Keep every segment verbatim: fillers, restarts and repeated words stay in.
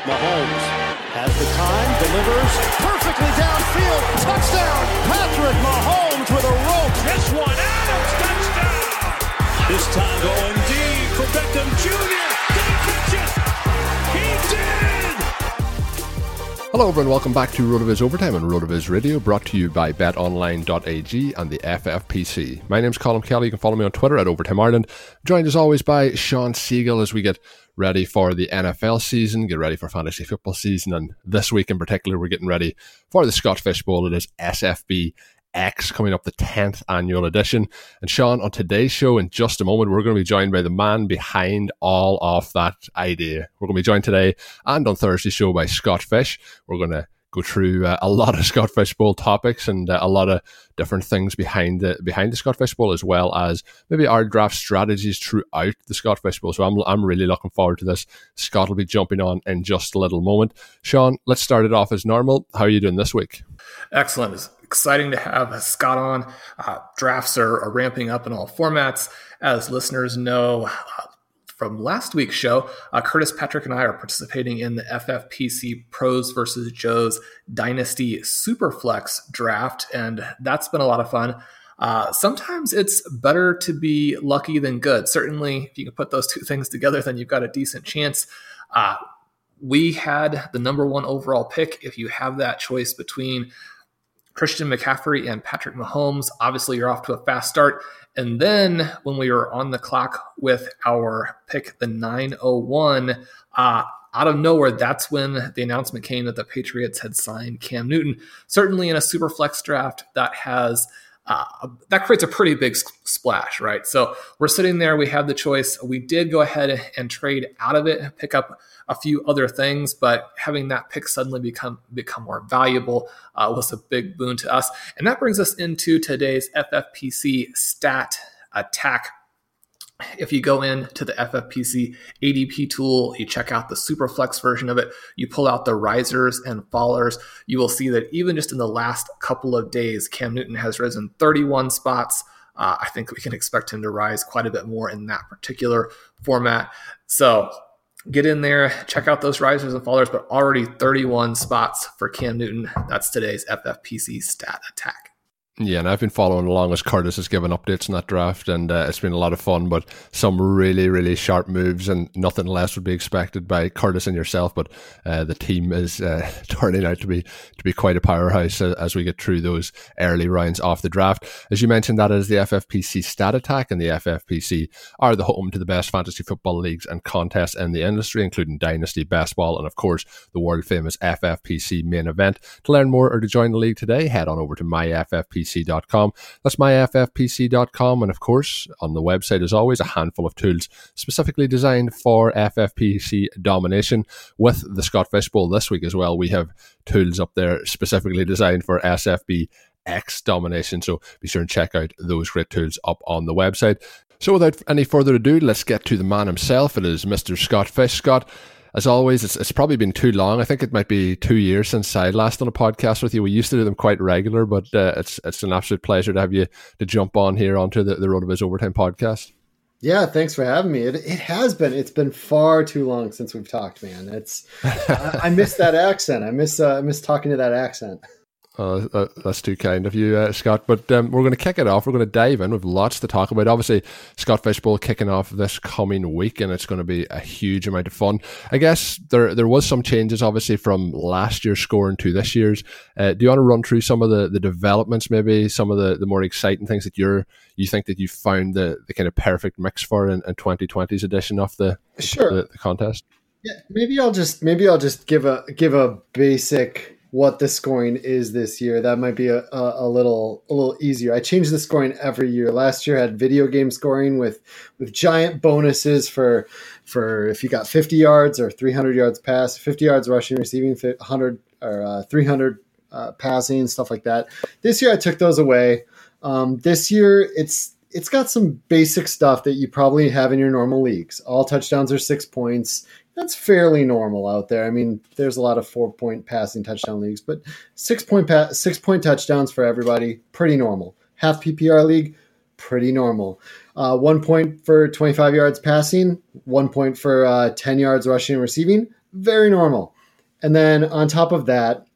Mahomes has the time, delivers perfectly downfield, touchdown, Patrick Mahomes with a rope. This one, Adams, touchdown. This time going deep for Beckham Junior Did he catch it? He did! Hello everyone, welcome back to RotoViz Overtime on RotoViz Radio, brought to you by bet online dot a g and the F F P C. My name's Colin Kelly, you can follow me on Twitter at Overtime Ireland. Joined as always by Sean Siegel as we get ready for the N F L season, get ready for fantasy football season, and this week in particular, we're getting ready for the Scott Fish Bowl. It is S F B X coming up, the tenth annual edition. And Sean, on today's show, in just a moment, we're going to be joined by the man behind all of that idea. We're going to be joined today and on Thursday's show by Scott Fish. We're going to go through uh, a lot of Scott Fish Bowl topics and uh, a lot of different things behind the behind the Scott Fish Bowl, as well as maybe our draft strategies throughout the Scott Fish Bowl. So I'm I'm really looking forward to this. Scott will be jumping on in just a little moment. Sean, let's start it off as normal. How are you doing this week? Excellent. It's exciting to have Scott on. Uh, drafts are, are ramping up in all formats, as listeners know. Uh, From last week's show, uh, Curtis, Patrick, and I are participating in the F F P C Pros versus Joes Dynasty Superflex draft, and that's been a lot of fun. Uh, sometimes it's better to be lucky than good. Certainly, if you can put those two things together, then you've got a decent chance. Uh, we had the number one overall pick. If you have that choice between Christian McCaffrey and Patrick Mahomes, obviously you're off to a fast start. And then when we were on the clock with our pick, the nine oh one, uh, out of nowhere, that's when the announcement came that the Patriots had signed Cam Newton. Certainly in a super flex draft, that has uh, that creates a pretty big splash, right? So we're sitting there. We had the choice. We did go ahead and trade out of it, pick up a few other things, but having that pick suddenly become become more valuable uh, was a big boon to us. And that brings us into today's F F P C stat attack. If you go in to the F F P C A D P tool, you check out the Superflex version of it, you pull out the risers and fallers, you will see that even just in the last couple of days, Cam Newton has risen thirty-one spots. Uh, I think we can expect him to rise quite a bit more in that particular format. So get in there, check out those risers and fallers, but already thirty-one spots for Cam Newton. That's today's F F P C stat attack. Yeah, and I've been following along as Curtis has given updates in that draft, and uh, it's been a lot of fun, but some really, really sharp moves, and nothing less would be expected by Curtis and yourself, but uh, the team is uh, turning out to be to be quite a powerhouse uh, as we get through those early rounds off the draft. As you mentioned, that is the F F P C Stat Attack, and the F F P C are the home to the best fantasy football leagues and contests in the industry, including Dynasty, Best Ball, and of course, the world-famous F F P C Main Event. To learn more or to join the league today, head on over to my F F P C dot com. That's my F F P C dot com, and of course on the website as always a handful of tools specifically designed for F F P C domination. With the Scott Fish Bowl this week as well, we have tools up there specifically designed for S F B X domination, so be sure and check out those great tools up on the website. So without any further ado, let's get to the man himself. It is Mister Scott Fish. Scott, as always, it's, it's probably been too long. I think it might be two years since I last done a podcast with you. We used to do them quite regular, but uh, it's it's an absolute pleasure to have you to jump on here onto the, the RotoViz Overtime podcast. Yeah, thanks for having me. It it has been. It's been far too long since we've talked, man. It's I, I miss that accent. I miss uh, I miss talking to that accent. Uh, that's too kind of you, uh, Scott. But um, we're going to kick it off. We're going to dive in. We've lots to talk about. Obviously, Scott Fish Bowl kicking off this coming week, and it's going to be a huge amount of fun. I guess there there was some changes, obviously, from last year's scoring to this year's. Uh, do you want to run through some of the, the developments, maybe some of the, the more exciting things that you're you think that you found the, the kind of perfect mix for in, in twenty twenty's edition of the, sure. the the contest? Yeah, maybe I'll just maybe I'll just give a give a basic. What the scoring is this year. That might be a, a, a little a little easier. I change the scoring every year. Last year I had video game scoring with with giant bonuses for for if you got fifty yards or three hundred yards pass, fifty yards rushing, receiving, one hundred or uh, three hundred uh, passing, stuff like that. This year I took those away. Um, this year it's it's got some basic stuff that you probably have in your normal leagues. All touchdowns are six points. That's fairly normal out there. I mean, there's a lot of four-point passing touchdown leagues, but six-point pa- six-point touchdowns for everybody, pretty normal. Half P P R league, pretty normal. Uh, one point for twenty-five yards passing, one point for uh, ten yards rushing and receiving, very normal. And then on top of that,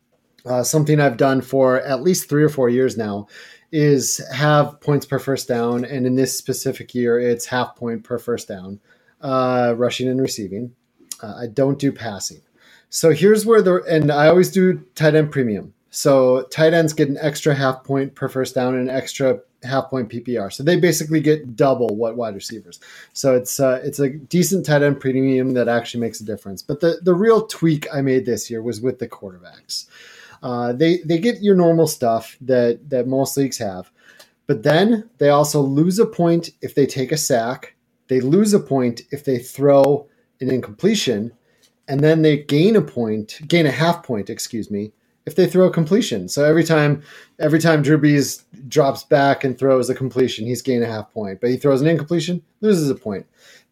uh, something I've done for at least three or four years now is have points per first down, and in this specific year, it's half point per first down, uh, rushing and receiving. Uh, I don't do passing. So here's where the, and I always do tight end premium. So tight ends get an extra half point per first down and an extra half point P P R. So they basically get double what wide receivers. So it's uh, it's a decent tight end premium that actually makes a difference. But the, the real tweak I made this year was with the quarterbacks. Uh, they, they get your normal stuff that, that most leagues have. But then they also lose a point if they take a sack. They lose a point if they throw an incompletion, and then they gain a point, gain a half point, excuse me, if they throw a completion. So every time, every time Drew Brees drops back and throws a completion, he's gained a half point. But he throws an incompletion, loses a point.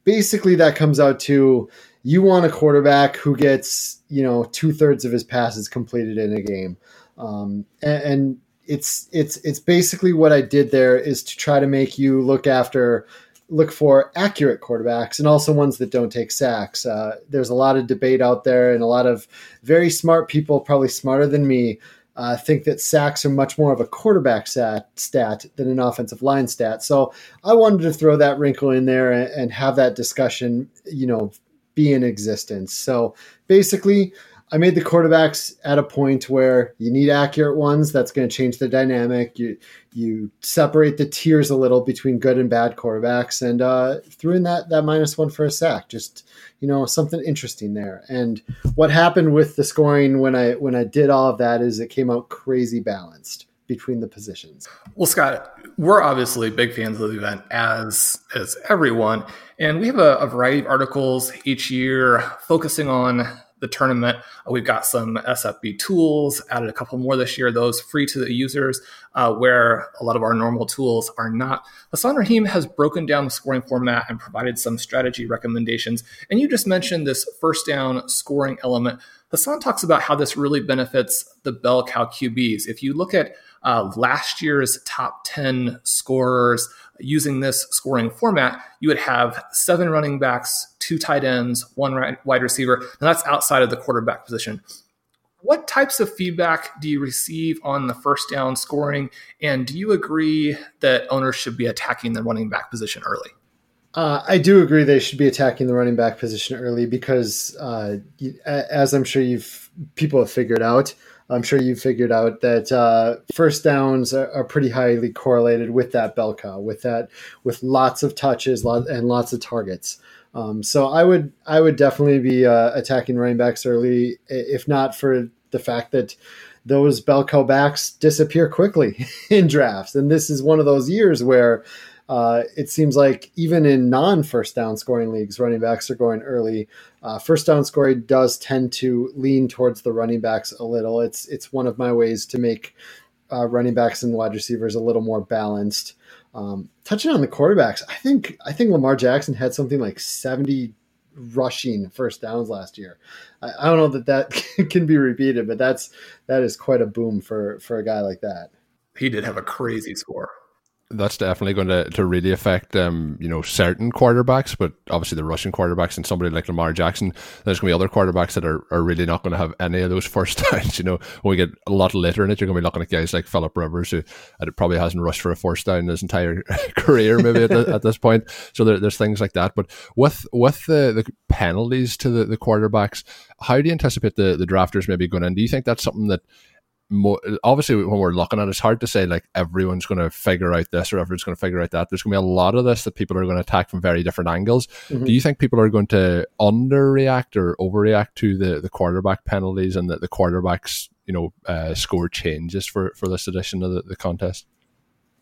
Basically, that comes out to you want a quarterback who gets, you know, two thirds of his passes completed in a game, um, and, and it's it's it's basically what I did there is to try to make you look after. Look for accurate quarterbacks and also ones that don't take sacks. Uh, there's a lot of debate out there, and a lot of very smart people, probably smarter than me, uh, think that sacks are much more of a quarterback stat, stat than an offensive line stat. So I wanted to throw that wrinkle in there and, and have that discussion, you know, be in existence. So basically, I made the quarterbacks at a point where you need accurate ones. That's going to change the dynamic. You you separate the tiers a little between good and bad quarterbacks, and uh, threw in that that minus one for a sack. Just, you know, something interesting there. And what happened with the scoring when I when I did all of that is it came out crazy balanced between the positions. Well, Scott, we're obviously big fans of the event, as as everyone, and we have a, a variety of articles each year focusing on the tournament. We've got some S F B tools, added a couple more this year, those free to the users, uh, where a lot of our normal tools are not. Hassan Rahim has broken down the scoring format and provided some strategy recommendations. And you just mentioned this first down scoring element. Hassan talks about how this really benefits the bell cow Q Bs. If you look at uh, last year's top ten scorers using this scoring format, you would have seven running backs, two tight ends, one wide receiver, and that's outside of the quarterback position. What types of feedback do you receive on the first down scoring, and do you agree that owners should be attacking the running back position early? Uh, I do agree they should be attacking the running back position early because, uh, as I'm sure you've people have figured out, I'm sure you've figured out that uh, first downs are, are pretty highly correlated with that bell cow, with that, with lots of touches lot, and lots of targets. Um, so I would I would definitely be uh, attacking running backs early, if not for the fact that those bell cow backs disappear quickly in drafts, and this is one of those years where. Uh, it seems like even in non-first down scoring leagues, running backs are going early. Uh, first down scoring does tend to lean towards the running backs a little. It's it's one of my ways to make uh, running backs and wide receivers a little more balanced. Um, touching on the quarterbacks, I think I think Lamar Jackson had something like seventy rushing first downs last year. I, I don't know that that can be repeated, but that's that is quite a boom for for a guy like that. He did have a crazy score. That's definitely going to, to really affect, um, you know, certain quarterbacks, but obviously the rushing quarterbacks and somebody like Lamar Jackson, there's going to be other quarterbacks that are, are really not going to have any of those first downs. You know, when we get a lot later in it, you're going to be looking at guys like Philip Rivers, who probably hasn't rushed for a first down in his entire career, maybe at, the, at this point. So there, there's things like that. But with with the, the penalties to the, the quarterbacks, how do you anticipate the, the drafters maybe going in? Do you think that's something that, More, obviously when we're looking at it, it's hard to say like everyone's going to figure out this or everyone's going to figure out that. There's going to be a lot of this that people are going to attack from very different angles. Mm-hmm. Do you think people are going to underreact or overreact to the, the quarterback penalties and the, the quarterback's, you know, uh, score changes for, for this edition of the, the contest?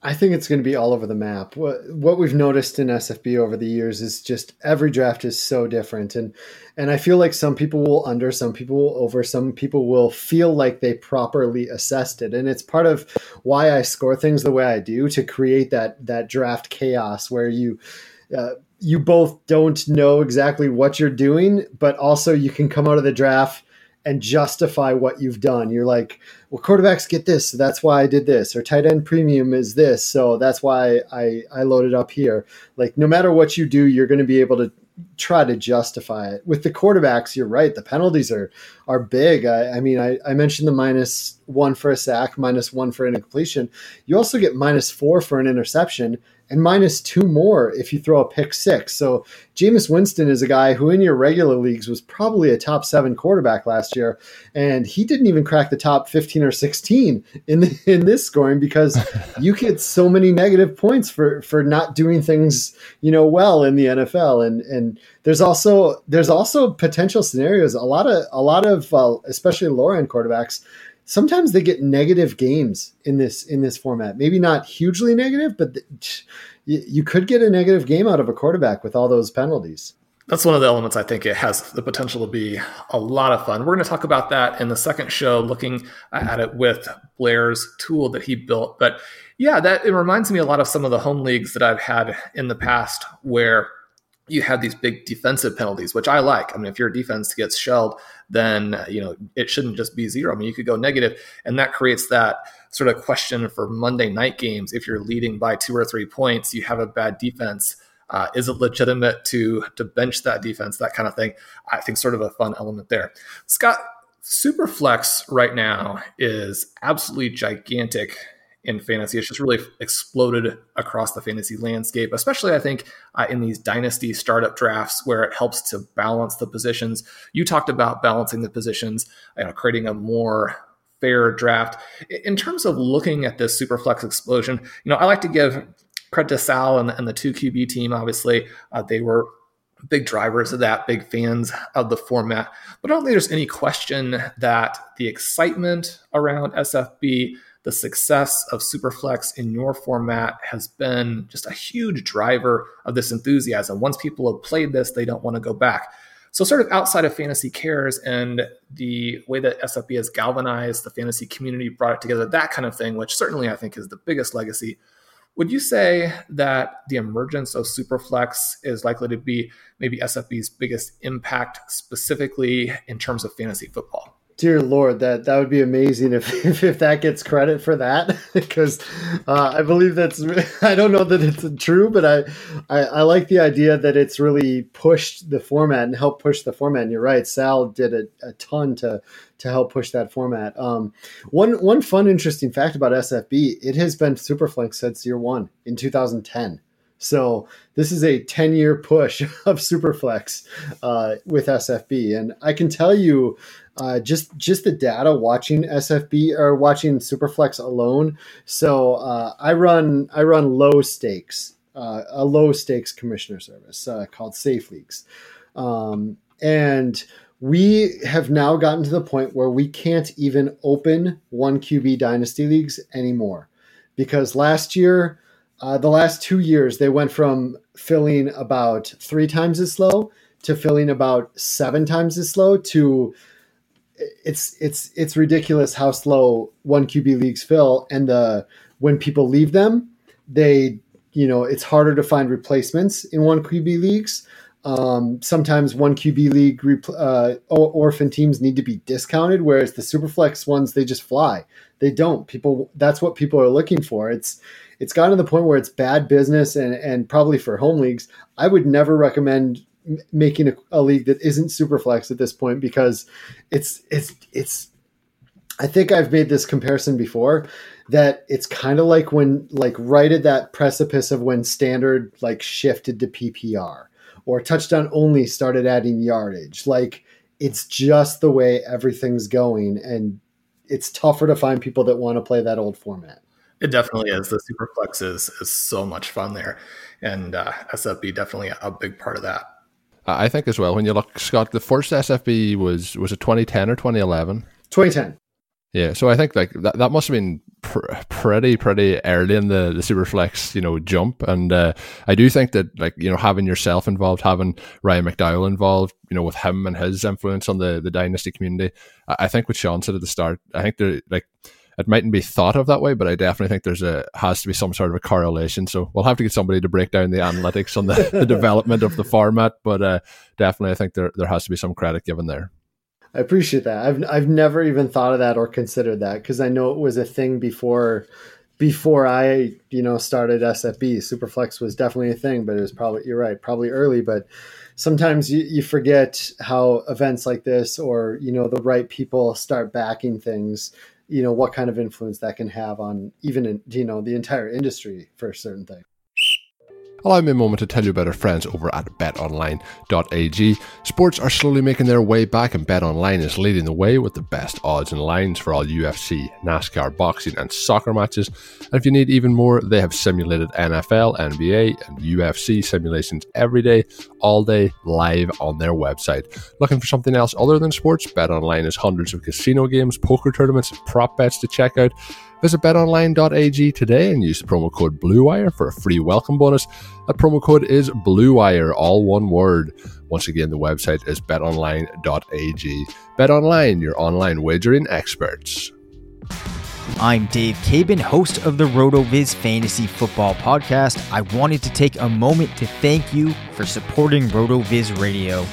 I think it's going to be all over the map. What, what we've noticed in S F B over the years is just every draft is so different. And and I feel like some people will under, some people will over, some people will feel like they properly assessed it. And it's part of why I score things the way I do, to create that that draft chaos where you uh, you both don't know exactly what you're doing, but also you can come out of the draft and justify what you've done. You're like, well, quarterbacks get this, so that's why I did this, or tight end premium is this, so that's why I, I loaded up here. Like, no matter what you do, you're going to be able to try to justify it. With the quarterbacks, you're right. The penalties are are big. I, I mean, I, I mentioned the minus one for a sack, minus one for an incompletion. You also get minus four for an interception and minus two more if you throw a pick six. So Jameis Winston is a guy who in your regular leagues was probably a top seven quarterback last year, and he didn't even crack the top fifteen or sixteen in the, in this scoring because you get so many negative points for, for not doing things, you know, well in the N F L. And and there's also there's also potential scenarios. A lot of a lot of uh, especially lower end quarterbacks, sometimes they get negative games in this in this format. Maybe not hugely negative, but the, you, you could get a negative game out of a quarterback with all those penalties. That's one of the elements I think it has the potential to be a lot of fun. We're going to talk about that in the second show, looking at it with Blair's tool that he built. But yeah, that it reminds me a lot of some of the home leagues that I've had in the past where you have these big defensive penalties, which I like. I mean, if your defense gets shelled, then, you know, it shouldn't just be zero. I mean, you could go negative, and that creates that sort of question for Monday night games. If you're leading by two or three points, you have a bad defense. Uh, is it legitimate to, to bench that defense, that kind of thing? I think sort of a fun element there. Scott, Superflex right now is absolutely gigantic in fantasy. It's just really exploded across the fantasy landscape, especially I think uh, in these dynasty startup drafts where it helps to balance the positions. You talked about balancing the positions, you know, creating a more fair draft. In terms of looking at this Superflex explosion, you know, I like to give credit to Sal and, and the two Q B team. Obviously, uh, they were big drivers of that, big fans of the format. But I don't think there's any question that the excitement around S F B, the success of Superflex in your format has been just a huge driver of this enthusiasm. Once people have played this, they don't want to go back. So sort of outside of Fantasy Cares and the way that S F B has galvanized the fantasy community, brought it together, that kind of thing, which certainly I think is the biggest legacy, would you say that the emergence of Superflex is likely to be maybe S F B's biggest impact specifically in terms of fantasy football? Dear Lord, that, that would be amazing if, if, if that gets credit for that, because uh, I believe that's, I don't know that it's true, but I, I, I like the idea that it's really pushed the format and helped push the format. And you're right, Sal did a, a ton to to help push that format. Um, one one fun, interesting fact about S F B, it has been Superflex since year one in two thousand ten. So this is a ten-year push of Superflex uh, with S F B. And I can tell you, uh, just just the data watching S F B or watching Superflex alone. So uh, I run I run low stakes, uh, a low stakes commissioner service uh, called Safe Leagues. Um, and we have now gotten to the point where we can't even open one Q B dynasty leagues anymore, because last year, Uh, the last two years, they went from filling about three times as slow to filling about seven times as slow to it's it's it's ridiculous how slow one Q B leagues fill. And the when people leave them, they, you know, it's harder to find replacements in one Q B leagues. Um, sometimes one Q B league repl- uh, or- orphan teams need to be discounted, whereas the Superflex ones, they just fly. They don't. People, that's what people are looking for. It's it's gotten to the point where it's bad business, and, and probably for home leagues, I would never recommend m- making a, a league that isn't Superflex at this point, because it's it's it's. I think I've made this comparison before, that it's kind of like when like right at that precipice of when standard like shifted to P P R. Or touchdown only started adding yardage. Like, it's just the way everything's going, and it's tougher to find people that want to play that old format. It definitely is. The Superflex is, is so much fun there, and uh, S F B definitely a big part of that. I think as well, when you look, Scott, the first S F B was, was it twenty ten or twenty eleven? twenty ten. Yeah, so I think like that, that must have been pr- pretty, pretty early in the, the Superflex, you know, jump. And uh, I do think that, like, you know, having yourself involved, having Ryan McDowell involved, you know, with him and his influence on the, the dynasty community, I, I think what Sean said at the start, I think there, like, it mightn't be thought of that way, but I definitely think there's a has to be some sort of a correlation. So we'll have to get somebody to break down the analytics on the, the development of the format, but uh, definitely I think there there has to be some credit given there. I appreciate that. I've I've never even thought of that or considered that, because I know it was a thing before before I, you know, started S F B. Superflex was definitely a thing, but it was probably, you're right, probably early. But sometimes you, you forget how events like this, or, you know, the right people start backing things, you know, what kind of influence that can have on even, in, you know, the entire industry for certain things. Allow me a moment to tell you about our friends over at bet online dot a g. Sports are slowly making their way back, and BetOnline is leading the way with the best odds and lines for all U F C, NASCAR, boxing, and soccer matches. And if you need even more, they have simulated N F L, N B A, and U F C simulations every day, all day, live on their website. Looking for something else other than sports? BetOnline has hundreds of casino games, poker tournaments, and prop bets to check out. Visit bet online dot a g today and use the promo code BlueWire for a free welcome bonus. That promo code is BlueWire, all one word. Once again, the website is bet online dot a g. BetOnline, your online wagering experts. I'm Dave Cabin, host of the RotoViz Fantasy Football Podcast. I wanted to take a moment to thank you for supporting RotoViz Radio.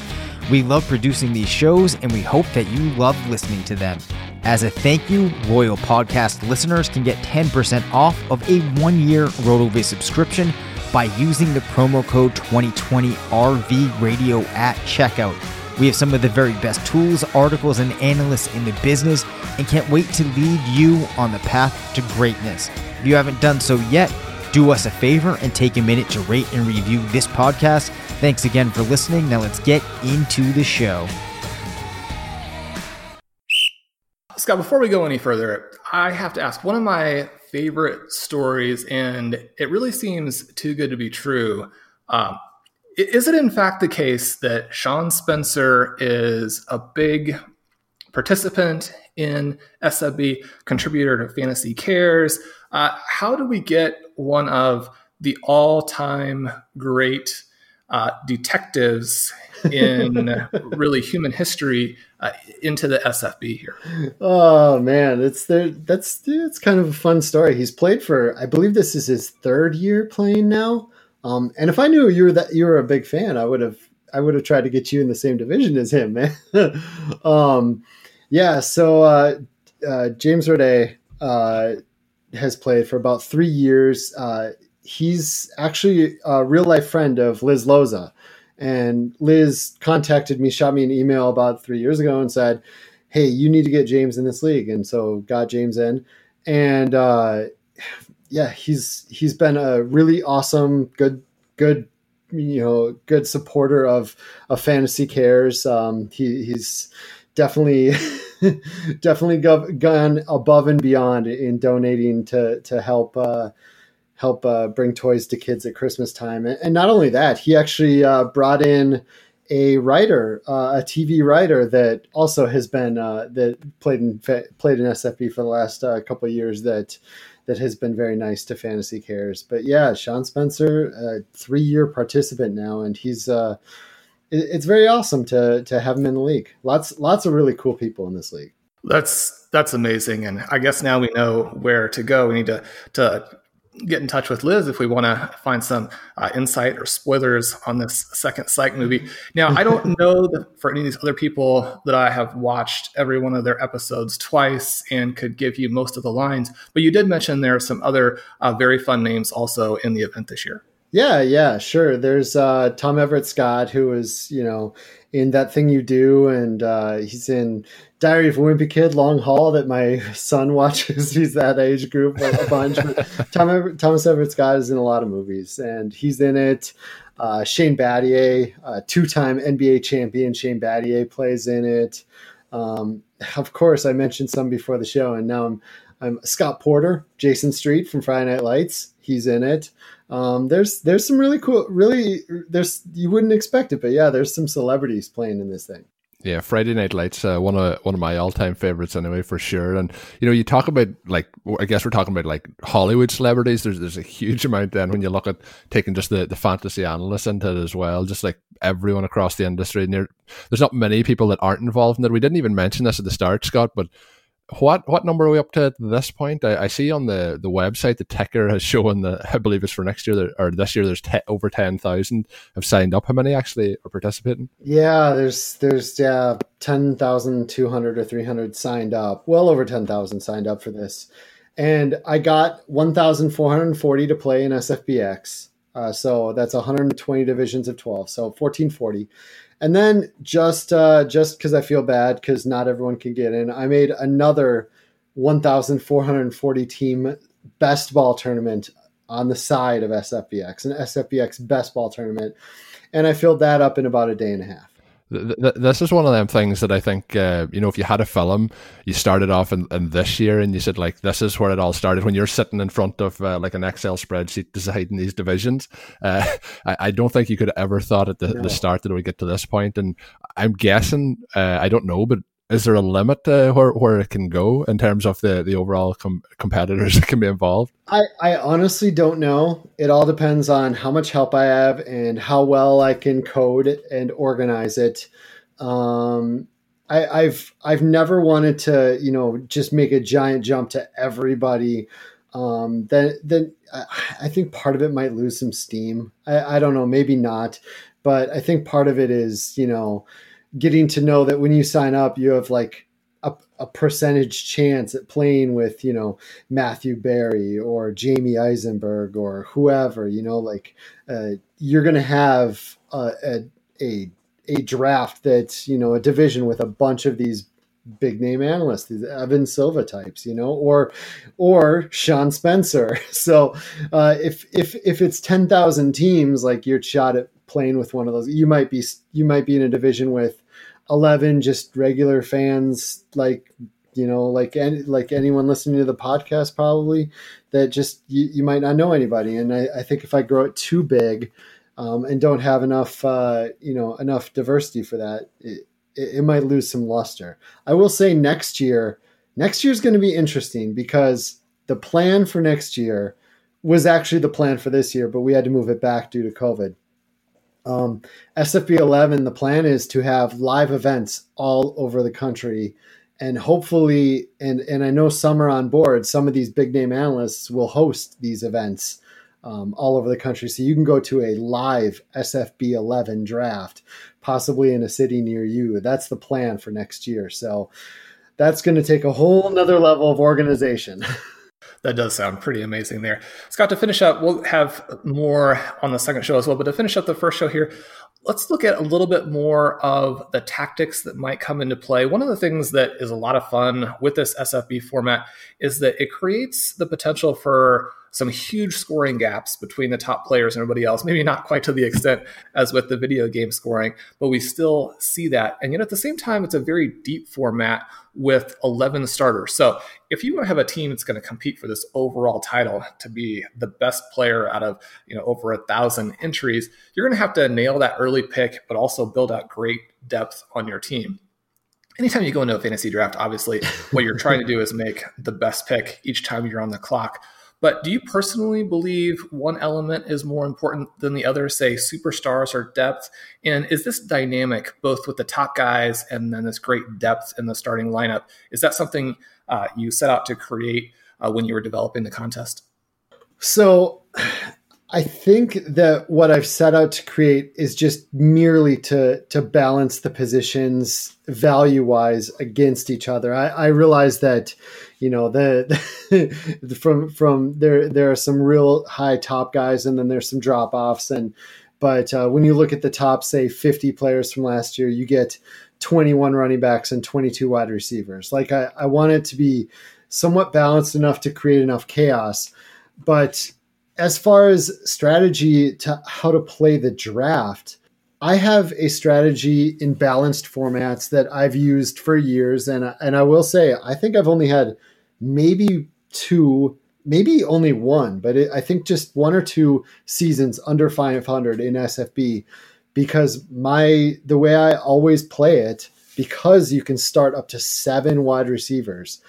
We love producing these shows, and we hope that you love listening to them. As a thank you, loyal podcast listeners can get ten percent off of a one-year RotoViz subscription by using the promo code twenty twenty R V radio at checkout. We have some of the very best tools, articles, and analysts in the business, and can't wait to lead you on the path to greatness. If you haven't done so yet, do us a favor and take a minute to rate and review this podcast. Thanks again for listening. Now let's get into the show. Scott, before we go any further, I have to ask one of my favorite stories, and it really seems too good to be true. Um, is it in fact the case that Sean Spencer is a big participant in S F B, contributor to Fantasy Cares? Uh, how do we get one of the all-time great uh, detectives in really human history uh, into the S F B here. Oh man, it's there. That's it's kind of a fun story. He's played for, I believe this is his third year playing now. Um, and if I knew you were that you were a big fan, I would have I would have tried to get you in the same division as him, man. um, yeah. So uh, uh, James Roday uh, has played for about three years. Uh, he's actually a real life friend of Liz Loza. And Liz contacted me, shot me an email about three years ago and said, hey, you need to get James in this league. And so got James in. And uh, yeah, he's he's been a really awesome, good, good, you know, good supporter of, of Fantasy Cares. Um, he, he's definitely definitely gone above and beyond in donating to to help uh, help uh, bring toys to kids at Christmas time. And not only that, he actually uh, brought in a writer, uh, a T V writer that also has been, uh, that played in, played in S F B for the last uh, couple of years that, that has been very nice to Fantasy Cares. But yeah, Sean Spencer, a three year participant now, and he's uh, it, it's very awesome to, to have him in the league. Lots, lots of really cool people in this league. That's, that's amazing. And I guess now we know where to go. We need to, to, get in touch with Liz if we want to find some uh, insight or spoilers on this second Psych movie. Now, I don't know that for any of these other people that I have watched every one of their episodes twice and could give you most of the lines, but you did mention there are some other uh, very fun names also in the event this year. Yeah, yeah, sure. There's uh, Tom Everett Scott, who is, you know, in That Thing You Do, and uh, he's in Diary of a Wimpy Kid, Long Haul, that my son watches. He's that age group a bunch. Tom, Thomas Everett Scott is in a lot of movies, and he's in it. Uh, Shane Battier, uh, two-time N B A champion Shane Battier, plays in it. Um, of course, I mentioned some before the show, and now I'm, I'm Scott Porter, Jason Street from Friday Night Lights. He's in it. Um, there's there's some really cool, really there's you wouldn't expect it, but yeah, there's some celebrities playing in this thing. Yeah, Friday Night Lights, uh, one of one of my all time favorites, anyway, for sure. And you know, you talk about like I guess we're talking about like Hollywood celebrities. There's there's a huge amount then when you look at taking just the, the fantasy analysts into it as well, just like everyone across the industry. And there, there's not many people that aren't involved in it. We didn't even mention this at the start, Scott, but. What what number are we up to at this point? I, I see on the, the website the ticker has shown that I believe it's for next year there, or this year. There's te- over ten thousand have signed up. How many actually are participating? Yeah, there's there's yeah ten thousand two hundred or three hundred signed up. Well over ten thousand signed up for this, and I got one thousand four hundred forty to play in S F B X. Uh, so that's one hundred twenty divisions of twelve. So fourteen forty. And then just uh, just because I feel bad because not everyone can get in, I made another one thousand four hundred forty team best ball tournament on the side of S F B X, an S F B X best ball tournament, and I filled that up in about a day and a half. This is one of them things that I think, uh, you know, if you had a film, you started off in, in this year and you said, like, this is where it all started. When you're sitting in front of, uh, like, an Excel spreadsheet deciding these divisions, uh, I, I don't think you could have ever thought at the, no. the start that we get to this point. And I'm guessing, uh, I don't know, but is there a limit uh, where, where it can go in terms of the, the overall com- competitors that can be involved? I, I honestly don't know. It all depends on how much help I have and how well I can code and organize it. Um, I, I've I've never wanted to, you know, just make a giant jump to everybody. Um, then then I think part of it might lose some steam. I, I don't know, maybe not. But I think part of it is, you know, getting to know that when you sign up, you have like a, a percentage chance at playing with, you know, Matthew Berry or Jamie Eisenberg or whoever, you know, like uh, you're going to have a, a, a, a draft that's, you know, a division with a bunch of these big name analysts, these Evan Silva types, you know, or, or Sean Spencer. So uh, if, if, if it's ten thousand teams, like you're shot at playing with one of those, you might be, you might be in a division with eleven just regular fans, like, you know, like, any, like anyone listening to the podcast, probably that just, you, you might not know anybody. And I, I think if I grow it too big um, and don't have enough, uh, you know, enough diversity for that, it, it might lose some luster. I will say next year, next year is going to be interesting because the plan for next year was actually the plan for this year, but we had to move it back due to COVID. Um, S F B eleven, the plan is to have live events all over the country, and hopefully, and, and I know some are on board, some of these big name analysts will host these events um, all over the country. So you can go to a live S F B eleven draft, possibly in a city near you. That's the plan for next year. So that's going to take a whole nother level of organization. That does sound pretty amazing there. Scott, to finish up, we'll have more on the second show as well, but to finish up the first show here, let's look at a little bit more of the tactics that might come into play. One of the things that is a lot of fun with this S F B format is that it creates the potential for some huge scoring gaps between the top players and everybody else. Maybe not quite to the extent as with the video game scoring, but we still see that. And yet at the same time, it's a very deep format with eleven starters. So if you want to have a team that's going to compete for this overall title to be the best player out of, you know, over a thousand entries, you're going to have to nail that early pick, but also build out great depth on your team. Anytime you go into a fantasy draft, obviously, what you're trying to do is make the best pick each time you're on the clock. But do you personally believe one element is more important than the other, say superstars or depth? And is this dynamic both with the top guys and then this great depth in the starting lineup? Is that something uh, you set out to create uh, when you were developing the contest? So I think that what I've set out to create is just merely to to balance the positions value-wise against each other. I, I realize that, you know, the, the from from there there are some real high top guys, and then there's some drop-offs. And but uh, when you look at the top, say, fifty players from last year, you get twenty-one running backs and twenty-two wide receivers. Like I, I want it to be somewhat balanced enough to create enough chaos, but as far as strategy to how to play the draft, I have a strategy in balanced formats that I've used for years. And, and I will say, I think I've only had maybe two, maybe only one, but it, I think just one or two seasons under five hundred in S F B, because my the way I always play it, because you can start up to seven wide receivers,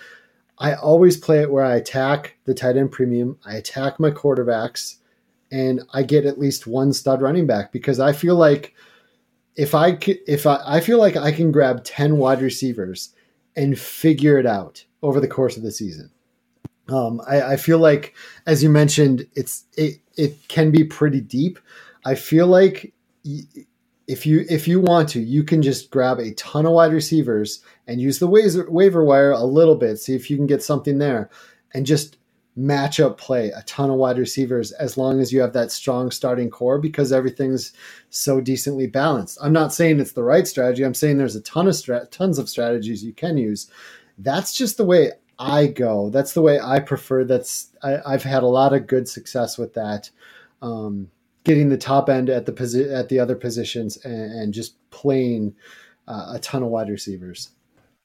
I always play it where I attack the tight end premium, I attack my quarterbacks, and I get at least one stud running back, because I feel like if I if I, I feel like I can grab ten wide receivers and figure it out over the course of the season. Um, I, I feel like, as you mentioned, it's it it can be pretty deep. I feel like y- If you if you want to, you can just grab a ton of wide receivers and use the waiver, waiver wire a little bit, see if you can get something there, and just match up play a ton of wide receivers as long as you have that strong starting core, because everything's so decently balanced. I'm not saying it's the right strategy. I'm saying there's a ton of stra- tons of strategies you can use. That's just the way I go. That's the way I prefer. That's I, I've had a lot of good success with that. Um, getting the top end at the posi- at the other positions and, and just playing uh, a ton of wide receivers.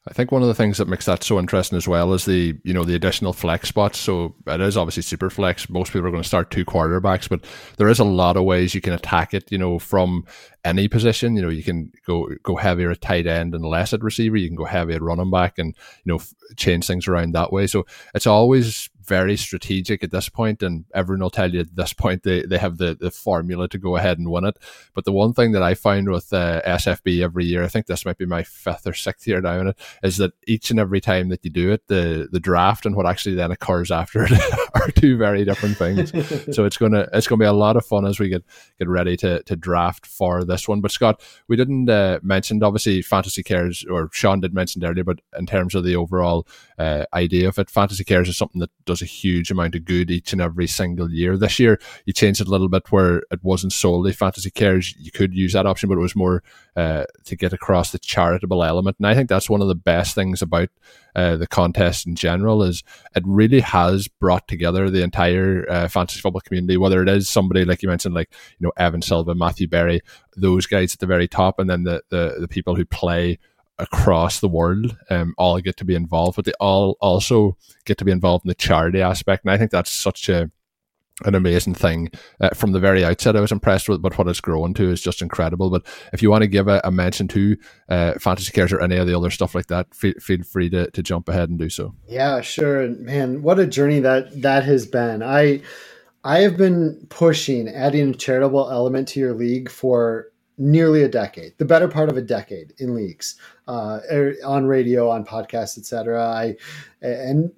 I think one of the things that makes that so interesting as well is the, you know, the additional flex spots. So it is obviously super flex. Most people are going to start two quarterbacks, but there is a lot of ways you can attack it, you know, from any position. You know, you can go go heavier at tight end and less at receiver. You can go heavy at running back and, you know, f- change things around that way. So it's always very strategic at this point, and everyone will tell you at this point they, they have the, the formula to go ahead and win it. But the one thing that I find with uh, S F B every year, I think this might be my fifth or sixth year now in it, is that each and every time that you do it, the the draft and what actually then occurs after it are two very different things. So it's gonna it's gonna be a lot of fun as we get get ready to to draft for this one. But Scott, we didn't uh, mention obviously Fantasy Cares, or Sean did mention earlier, but in terms of the overall uh, idea of it, Fantasy Cares is something that does a huge amount of good each and every single year. This year you changed it a little bit where it wasn't solely Fantasy Cares. You could use that option, but it was more uh, to get across the charitable element. And I think that's one of the best things about uh, the contest in general, is it really has brought together the entire uh, fantasy football community, whether it is somebody like you mentioned, like, you know, Evan Silva, Matthew Berry, those guys at the very top, and then the the, the people who play across the world um, all get to be involved, but they all also get to be involved in the charity aspect. And I think that's such a an amazing thing. Uh, from the very outset, I was impressed with, but what it's grown to is just incredible. But if you want to give a, a mention to uh, Fantasy Cares or any of the other stuff like that, feel, feel free to, to jump ahead and do so. Yeah, sure. Man, what a journey that that has been. I I have been pushing adding a charitable element to your league for nearly a decade, the better part of a decade in leagues, uh, on radio, on podcasts, et cetera. I, and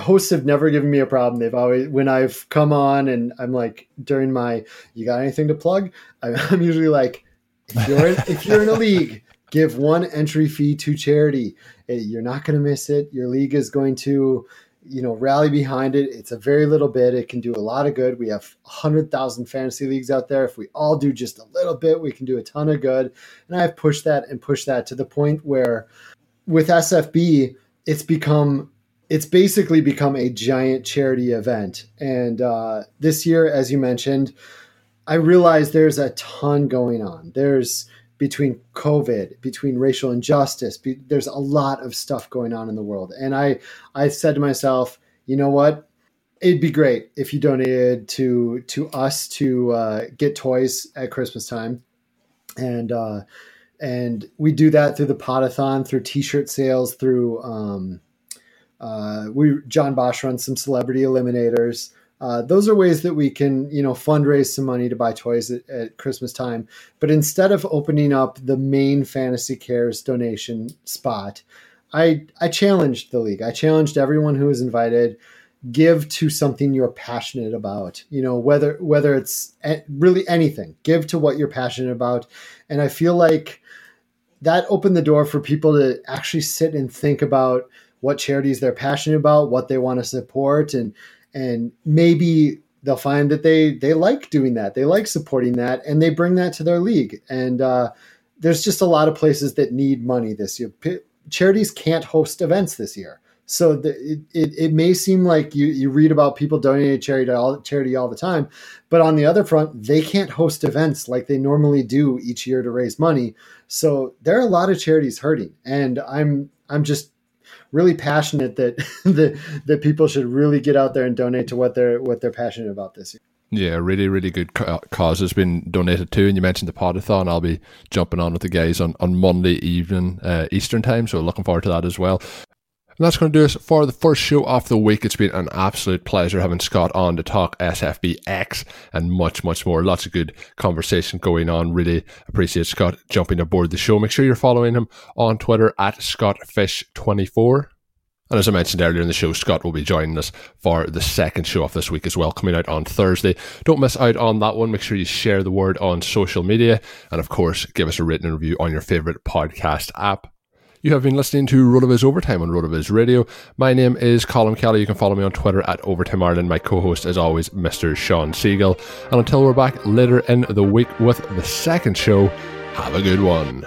hosts have never given me a problem. They've always, when I've come on and I'm like, during my, you got anything to plug? I'm usually like, if you're, if you're in a league, give one entry fee to charity. You're not going to miss it. Your league is going to, you know, rally behind it. It's a very little bit. It can do a lot of good. We have one hundred thousand fantasy leagues out there. If we all do just a little bit, we can do a ton of good. And I've pushed that and pushed that to the point where with S F B, it's become, it's basically become a giant charity event. And uh, this year, as you mentioned, I realized there's a ton going on. There's between COVID, between racial injustice, be, there's a lot of stuff going on in the world. And I, I said to myself, you know what? It'd be great if you donated to to us to uh, get toys at Christmas time. And uh, and we do that through the Potathon, through T-shirt sales, through um, uh, we John Bosch runs some celebrity eliminators. Uh, those are ways that we can, you know, fundraise some money to buy toys at, at Christmas time. But instead of opening up the main Fantasy Cares donation spot, I I challenged the league. I challenged everyone who was invited, give to something you're passionate about, you know, whether whether it's really anything, give to what you're passionate about. And I feel like that opened the door for people to actually sit and think about what charities they're passionate about, what they want to support, and And maybe they'll find that they, they like doing that. They like supporting that, and they bring that to their league. And uh, there's just a lot of places that need money this year. P- charities can't host events this year. So the, it, it, it may seem like you, you read about people donating to charity all, charity all the time, but on the other front, they can't host events like they normally do each year to raise money. So there are a lot of charities hurting, and I'm I'm just really passionate that the that people should really get out there and donate to what they're what they're passionate about this year. Yeah, really, really good cause has been donated to. And you mentioned the Potathon. I'll be jumping on with the guys on, on Monday evening uh, Eastern time, so looking forward to that as well. And that's going to do us for the first show of the week. It's been an absolute pleasure having Scott on to talk S F B X and much, much more. Lots of good conversation going on. Really appreciate Scott jumping aboard the show. Make sure you're following him on Twitter at Scott Fish twenty-four. And as I mentioned earlier in the show, Scott will be joining us for the second show of this week as well, coming out on Thursday. Don't miss out on that one. Make sure you share the word on social media. And of course, give us a rating and review on your favorite podcast app. You have been listening to RotoViz Overtime on RotoViz Radio. My name is Colin Kelly. You can follow me on Twitter at Overtime Ireland. My co-host, as always, Mister Sean Siegel. And until we're back later in the week with the second show, have a good one.